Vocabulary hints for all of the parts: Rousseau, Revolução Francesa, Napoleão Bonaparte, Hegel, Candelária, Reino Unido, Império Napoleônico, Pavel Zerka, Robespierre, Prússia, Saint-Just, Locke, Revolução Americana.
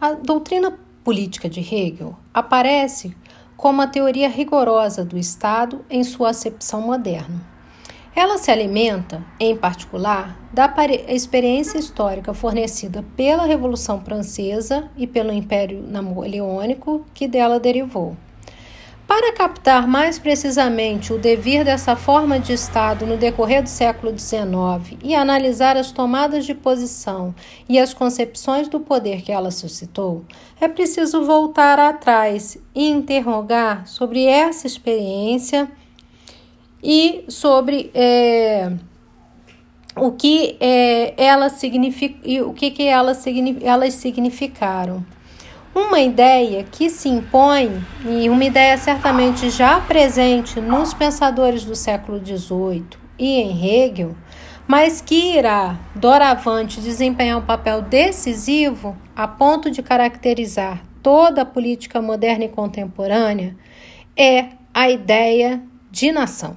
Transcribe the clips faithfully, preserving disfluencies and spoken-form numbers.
A doutrina política de Hegel aparece como a teoria rigorosa do Estado em sua acepção moderna. Ela se alimenta, em particular, da experiência histórica fornecida pela Revolução Francesa e pelo Império Napoleônico que dela derivou. Para captar mais precisamente o devir dessa forma de Estado no decorrer do século dezenove e analisar as tomadas de posição e as concepções do poder que ela suscitou, é preciso voltar atrás e interrogar sobre essa experiência e sobre é, o que é, ela significa e o que, que ela, elas significaram. Uma ideia que se impõe, e uma ideia certamente já presente nos pensadores do século dezoito e em Hegel, mas que irá, doravante, desempenhar um papel decisivo a ponto de caracterizar toda a política moderna e contemporânea, é a ideia de nação.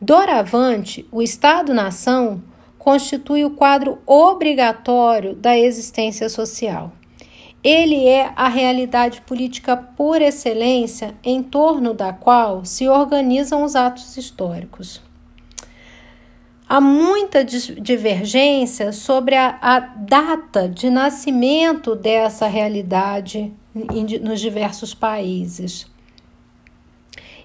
Doravante, o Estado-nação constitui o quadro obrigatório da existência social. Ele é a realidade política por excelência em torno da qual se organizam os atos históricos. Há muita divergência sobre a, a data de nascimento dessa realidade em, nos diversos países.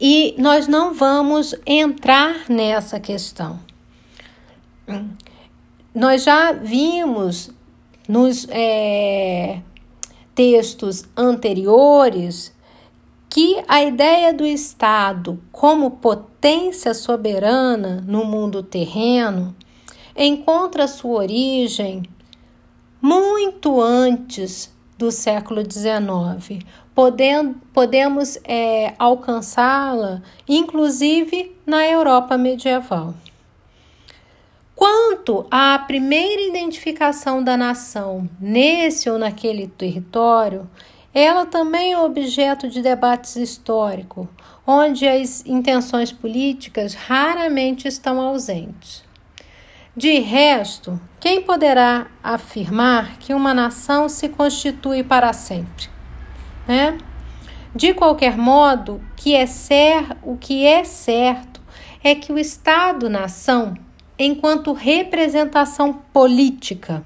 E nós não vamos entrar nessa questão. Nós já vimos nos... É, textos anteriores que a ideia do Estado como potência soberana no mundo terreno encontra sua origem muito antes do século dezenove, podendo, podemos é, alcançá-la inclusive na Europa medieval. Quanto à primeira identificação da nação nesse ou naquele território, ela também é objeto de debates históricos, onde as intenções políticas raramente estão ausentes. De resto, quem poderá afirmar que uma nação se constitui para sempre, né? De qualquer modo, que é ser, o que é certo é que o Estado-nação, enquanto representação política,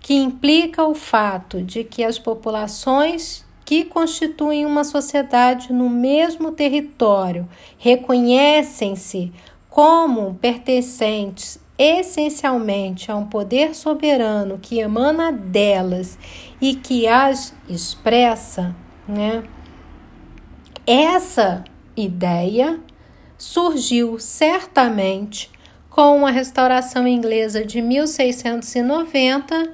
que implica o fato de que as populações que constituem uma sociedade no mesmo território reconhecem-se como pertencentes essencialmente a um poder soberano que emana delas e que as expressa, né? Essa ideia surgiu certamente com a restauração inglesa de mil seiscentos e noventa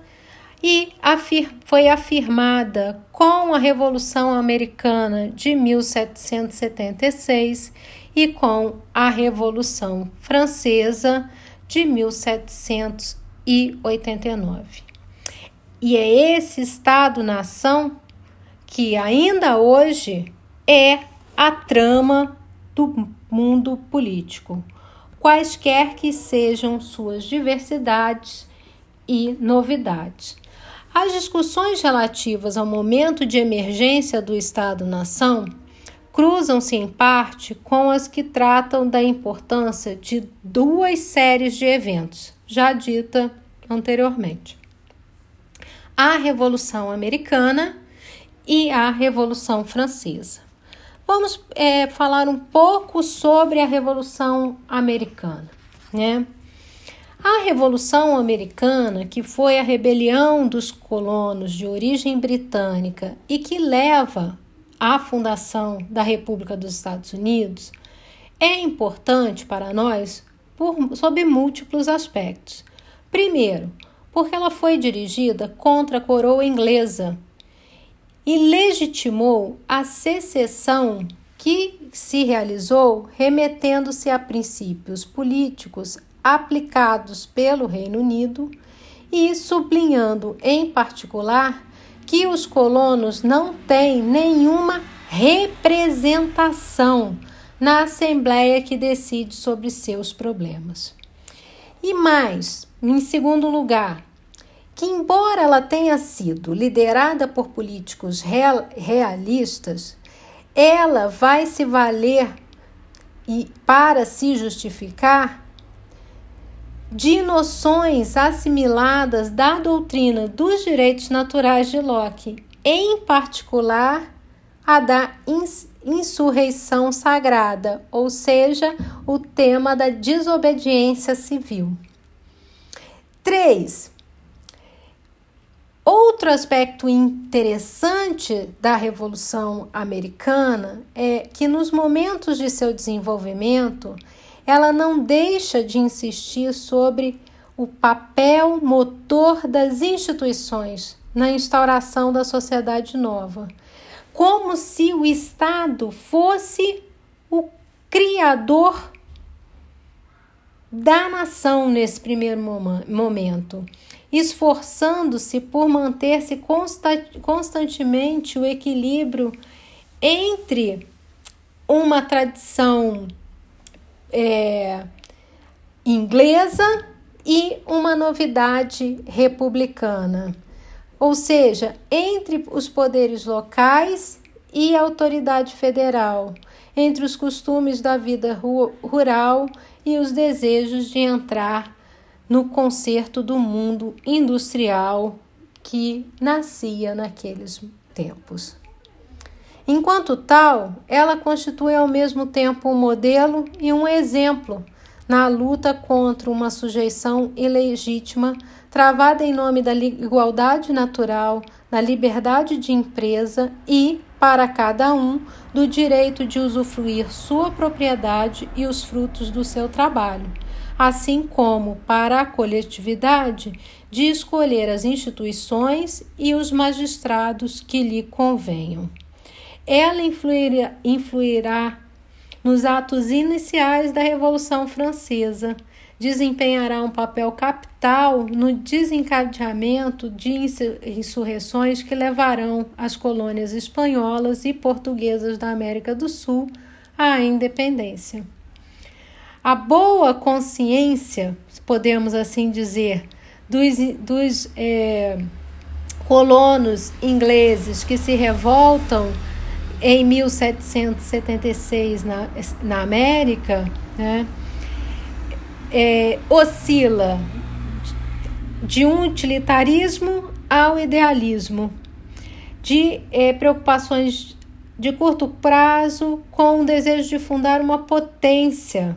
e afir- foi afirmada com a Revolução Americana de mil setecentos e setenta e seis e com a Revolução Francesa de mil setecentos e oitenta e nove. E é esse Estado-nação que ainda hoje é a trama do mundo político, quaisquer que sejam suas diversidades e novidades. As discussões relativas ao momento de emergência do Estado-nação cruzam-se em parte com as que tratam da importância de duas séries de eventos, já dita anteriormente: a Revolução Americana e a Revolução Francesa. Vamos é, falar um pouco sobre a Revolução Americana, né? A Revolução Americana, que foi a rebelião dos colonos de origem britânica e que leva à fundação da República dos Estados Unidos, é importante para nós por, sob múltiplos aspectos. Primeiro, porque ela foi dirigida contra a coroa inglesa e legitimou a secessão que se realizou, remetendo-se a princípios políticos aplicados pelo Reino Unido e sublinhando, em particular, que os colonos não têm nenhuma representação na Assembleia que decide sobre seus problemas. E mais, em segundo lugar, que, embora ela tenha sido liderada por políticos realistas, ela vai se valer e para se justificar de noções assimiladas da doutrina dos direitos naturais de Locke, em particular a da insurreição sagrada, ou seja, o tema da desobediência civil. três. Outro aspecto interessante da Revolução Americana é que, nos momentos de seu desenvolvimento, ela não deixa de insistir sobre o papel motor das instituições na instauração da sociedade nova, como se o Estado fosse o criador da nação nesse primeiro momento, esforçando-se por manter-se constantemente o equilíbrio entre uma tradição é, inglesa e uma novidade republicana, ou seja, entre os poderes locais e a autoridade federal, entre os costumes da vida rural e os desejos de entrar no concerto do mundo industrial que nascia naqueles tempos. Enquanto tal, ela constitui ao mesmo tempo um modelo e um exemplo na luta contra uma sujeição ilegítima travada em nome da igualdade natural, da liberdade de empresa e, para cada um, do direito de usufruir sua propriedade e os frutos do seu trabalho, assim como para a coletividade de escolher as instituições e os magistrados que lhe convenham. Ela influirá, influirá nos atos iniciais da Revolução Francesa, desempenhará um papel capital no desencadeamento de insurreições que levarão as colônias espanholas e portuguesas da América do Sul à independência. A boa consciência, podemos assim dizer, dos, dos é, colonos ingleses que se revoltam em mil setecentos e setenta e seis na, na América, né, É, oscila de um utilitarismo ao idealismo, de é, preocupações de curto prazo com o desejo de fundar uma potência.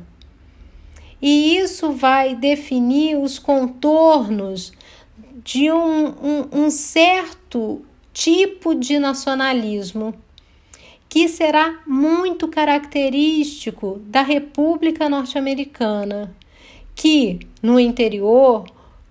E isso vai definir os contornos de um, um, um certo tipo de nacionalismo, que será muito característico da República Norte-Americana, que, no interior,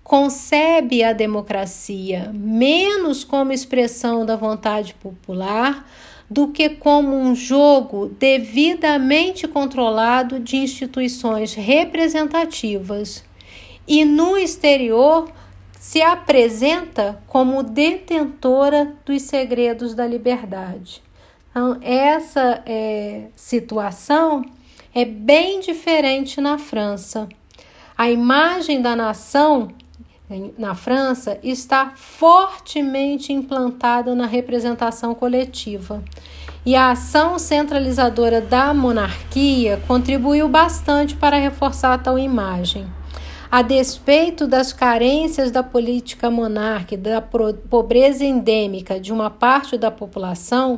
concebe a democracia menos como expressão da vontade popular do que como um jogo devidamente controlado de instituições representativas, e no exterior se apresenta como detentora dos segredos da liberdade. Então, essa é, situação é bem diferente na França. A imagem da nação na França está fortemente implantada na representação coletiva, e a ação centralizadora da monarquia contribuiu bastante para reforçar tal imagem. A despeito das carências da política monárquica, da pobreza endêmica de uma parte da população,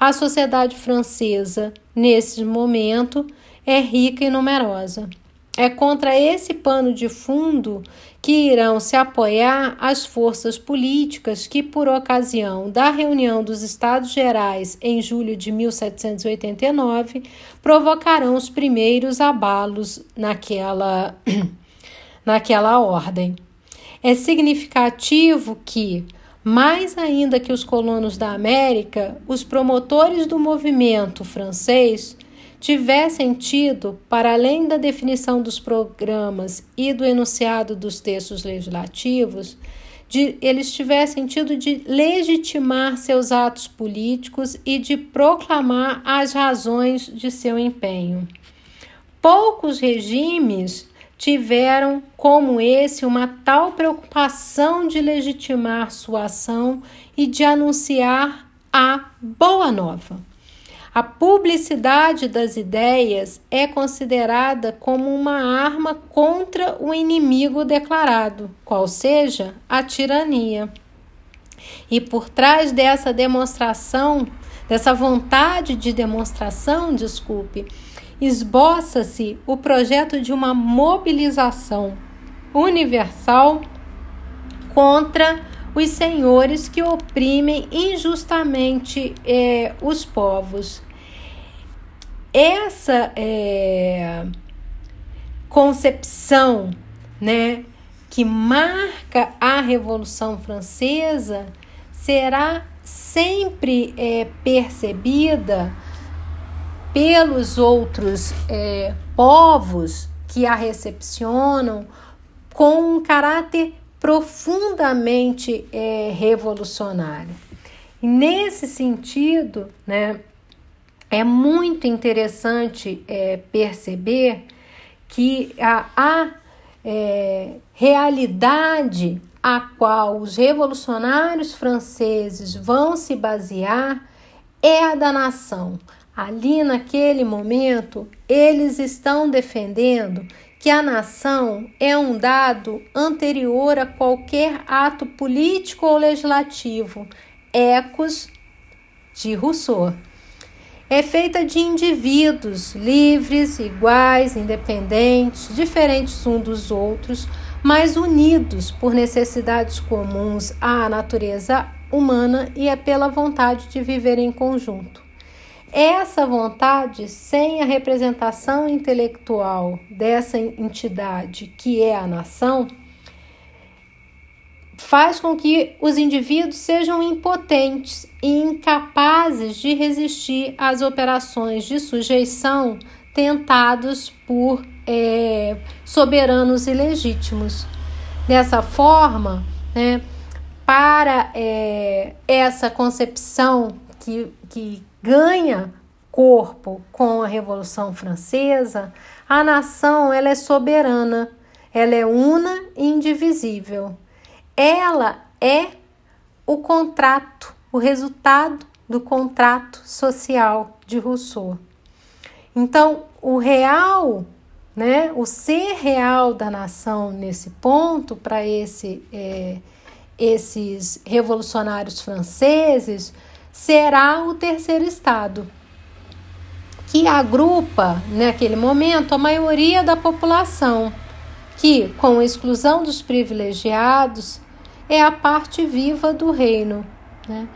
a sociedade francesa, nesse momento, é rica e numerosa. É contra esse pano de fundo que irão se apoiar as forças políticas que, por ocasião da reunião dos Estados Gerais em julho de mil setecentos e oitenta e nove, provocarão os primeiros abalos naquela, naquela ordem. É significativo que, mais ainda que os colonos da América, os promotores do movimento francês tivessem tido, para além da definição dos programas e do enunciado dos textos legislativos, de, eles tivessem tido de legitimar seus atos políticos e de proclamar as razões de seu empenho. Poucos regimes tiveram como esse uma tal preocupação de legitimar sua ação e de anunciar a boa nova. A publicidade das ideias é considerada como uma arma contra o inimigo declarado, qual seja a tirania. E por trás dessa demonstração, dessa vontade de demonstração, desculpe, esboça-se o projeto de uma mobilização universal contra os senhores que oprimem injustamente eh, os povos. Essa eh, concepção, né, que marca a Revolução Francesa será sempre eh, percebida pelos outros é, povos que a recepcionam com um caráter profundamente é, revolucionário. Nesse sentido, né, é muito interessante é, perceber que a, a é, realidade a qual os revolucionários franceses vão se basear é a da nação. Ali naquele momento, eles estão defendendo que a nação é um dado anterior a qualquer ato político ou legislativo, ecos de Rousseau. É feita de indivíduos livres, iguais, independentes, diferentes uns dos outros, mas unidos por necessidades comuns à natureza humana e é pela vontade de viver em conjunto. Essa vontade, sem a representação intelectual dessa entidade que é a nação, faz com que os indivíduos sejam impotentes e incapazes de resistir às operações de sujeição tentados por é, soberanos ilegítimos. Dessa forma, né, para é, essa concepção que, que ganha corpo com a Revolução Francesa, a nação ela é soberana, ela é una e indivisível. Ela é o contrato, o resultado do contrato social de Rousseau. Então, o real, né, o ser real da nação nesse ponto, para esse, é, esses revolucionários franceses, será o terceiro estado, que agrupa, naquele momento, a maioria da população, que, com a exclusão dos privilegiados, é a parte viva do reino, né?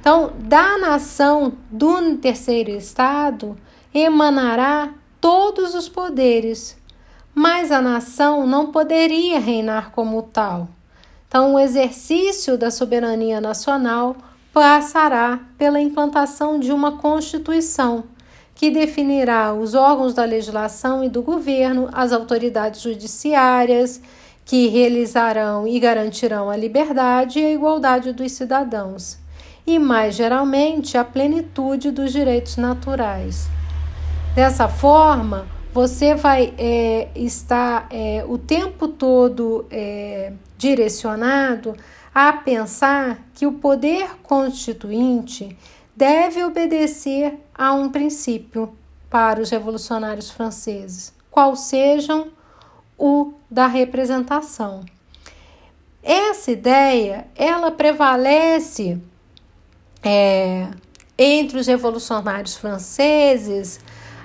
Então, da nação do terceiro estado, emanará todos os poderes, mas a nação não poderia reinar como tal. Então, o exercício da soberania nacional passará pela implantação de uma Constituição, que definirá os órgãos da legislação e do governo, as autoridades judiciárias, que realizarão e garantirão a liberdade e a igualdade dos cidadãos, e mais geralmente a plenitude dos direitos naturais. Dessa forma, você vai é, estar é, o tempo todo é, direcionado a pensar que o poder constituinte deve obedecer a um princípio para os revolucionários franceses, qual sejam o da representação. Essa ideia, ela prevalece é, entre os revolucionários franceses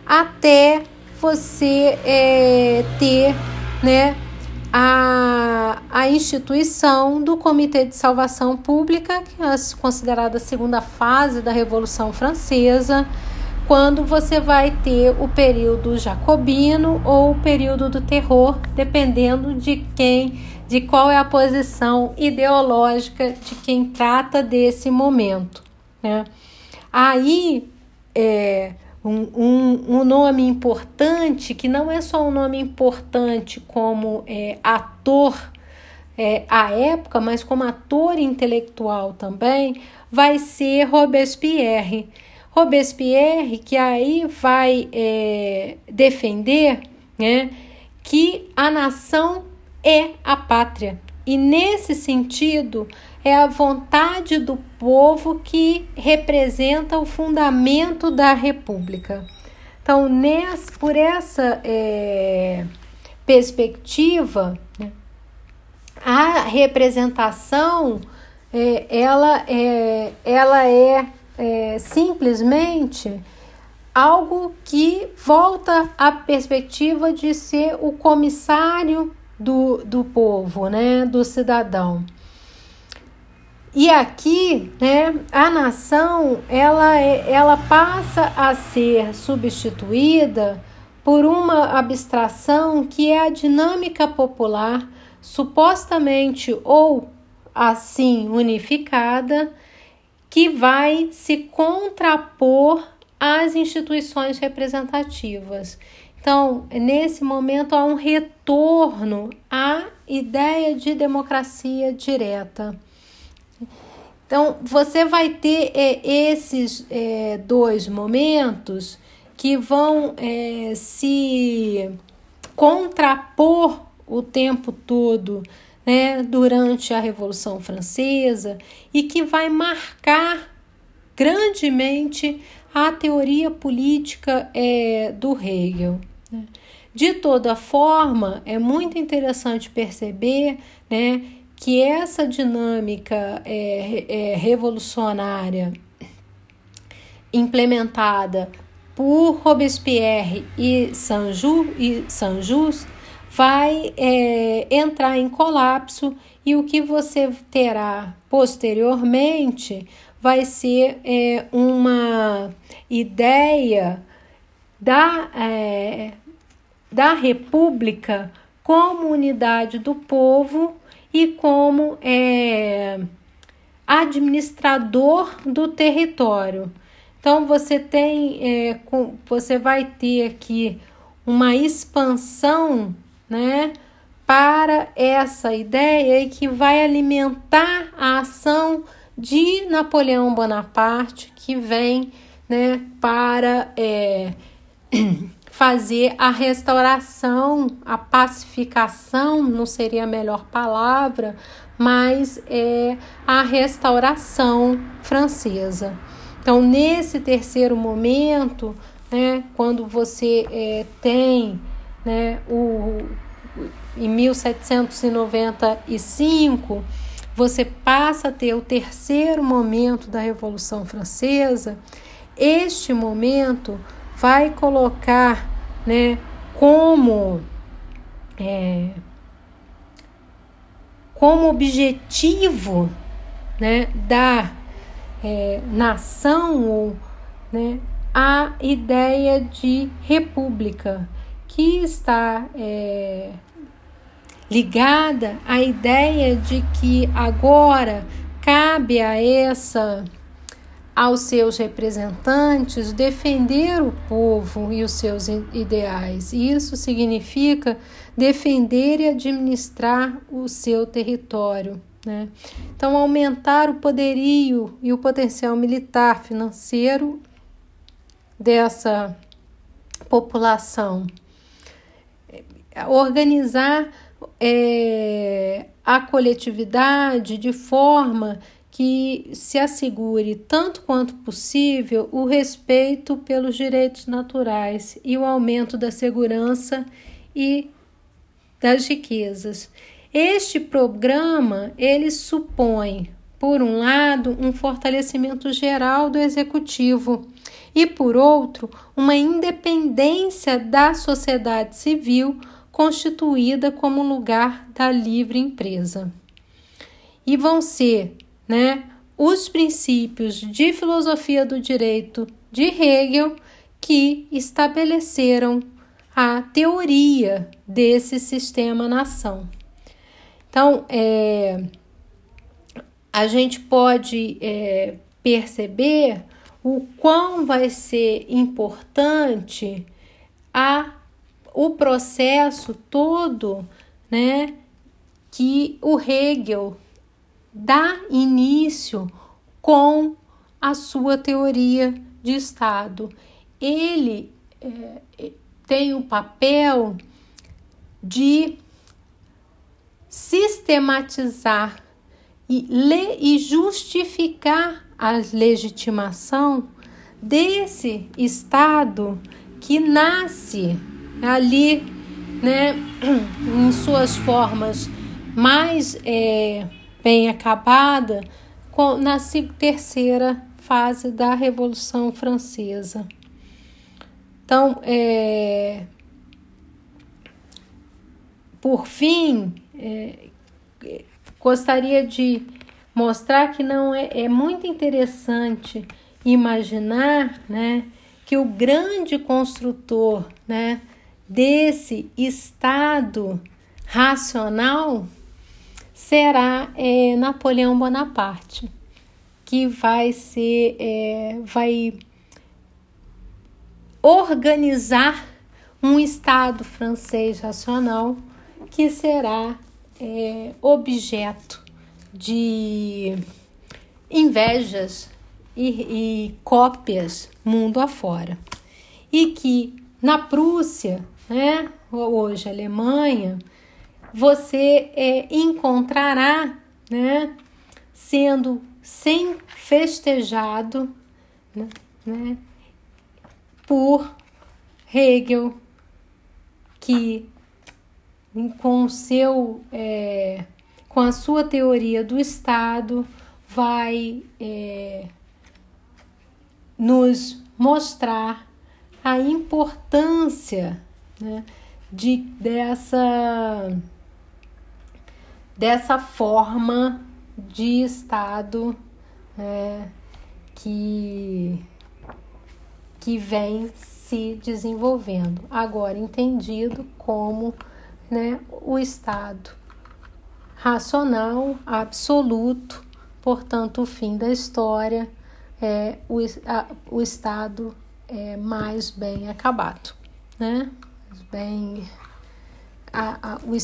até você é, ter, né, A, a instituição do Comitê de Salvação Pública, que é considerada a segunda fase da Revolução Francesa, quando você vai ter o período jacobino ou o período do terror, dependendo de quem, de qual é a posição ideológica de quem trata desse momento, né? Aí, é... Um, um, um nome importante, que não é só um nome importante como é, ator é, à época, mas como ator intelectual também, vai ser Robespierre. Robespierre, que aí vai é, defender, né, que a nação é a pátria. E nesse sentido, é a vontade do povo que representa o fundamento da república. Então, nessa, por essa é, perspectiva, né, a representação é, ela é, ela é, é simplesmente algo que volta à perspectiva de ser o comissário do, do povo, né, do cidadão. E aqui, né, a nação ela, é, ela passa a ser substituída por uma abstração que é a dinâmica popular, supostamente ou assim unificada, que vai se contrapor às instituições representativas. Então, nesse momento, há um retorno à ideia de democracia direta. Então, você vai ter é, esses é, dois momentos que vão é, se contrapor o tempo todo, né, durante a Revolução Francesa, e que vai marcar grandemente a teoria política é, do Hegel. De toda forma, é muito interessante perceber, né, que essa dinâmica é, é, revolucionária implementada por Robespierre e Saint-Just vai é, entrar em colapso, e o que você terá posteriormente vai ser é, uma ideia da, é, da república como unidade do povo e como é, administrador do território. Então, você tem, é, com, você vai ter aqui uma expansão, né, para essa ideia, e que vai alimentar a ação de Napoleão Bonaparte, que vem, né, para é, fazer a restauração, a pacificação, não seria a melhor palavra, mas é a restauração francesa. Então, nesse terceiro momento, né, quando você é, tem, né, o, em mil setecentos e noventa e cinco, você passa a ter o terceiro momento da Revolução Francesa. Este momento vai colocar, né, como, é, como objetivo, né, da é, nação, né, a ideia de república, que está é, ligada à ideia de que agora cabe a essa, aos seus representantes, defender o povo e os seus ideais. Isso significa defender e administrar o seu território, né? Então, aumentar o poderio e o potencial militar, financeiro dessa população. Organizar é, a coletividade de forma que se assegure, tanto quanto possível, o respeito pelos direitos naturais e o aumento da segurança e das riquezas. Este programa, ele supõe, por um lado, um fortalecimento geral do executivo e, por outro, uma independência da sociedade civil constituída como lugar da livre empresa. E vão ser, né, os princípios de filosofia do direito de Hegel que estabeleceram a teoria desse sistema-nação. Então, é, a gente pode é, perceber o quão vai ser importante a, o processo todo, né, que o Hegel dá início com a sua teoria de Estado. Ele é, tem o papel de sistematizar e ler e justificar a legitimação desse Estado que nasce ali, né, em suas formas mais é, bem acabada, com, na terceira fase da Revolução Francesa. Então, é, por fim, é, gostaria de mostrar que não é, é muito interessante imaginar, né, que o grande construtor, né, desse Estado racional será é, Napoleão Bonaparte, que vai ser, é, vai organizar um Estado francês racional que será é, objeto de invejas e, e cópias mundo afora. E que na Prússia, né, hoje Alemanha, você é, encontrará, né, sendo sem festejado, né, né, por Hegel, que com seu é, com a sua teoria do Estado vai é, nos mostrar a importância, né, de, dessa, dessa forma de Estado, né, que, que vem se desenvolvendo, agora entendido como, né, o Estado racional, absoluto, portanto, o fim da história, é o, a, o Estado é mais bem acabado, né? Bem, a, a, o,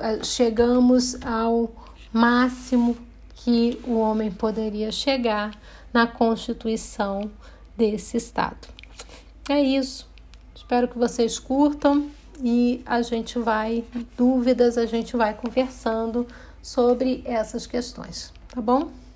a, a, chegamos ao máximo que o homem poderia chegar na constituição desse Estado. É isso. Espero que vocês curtam e a gente vai, dúvidas, a gente vai conversando sobre essas questões, tá bom?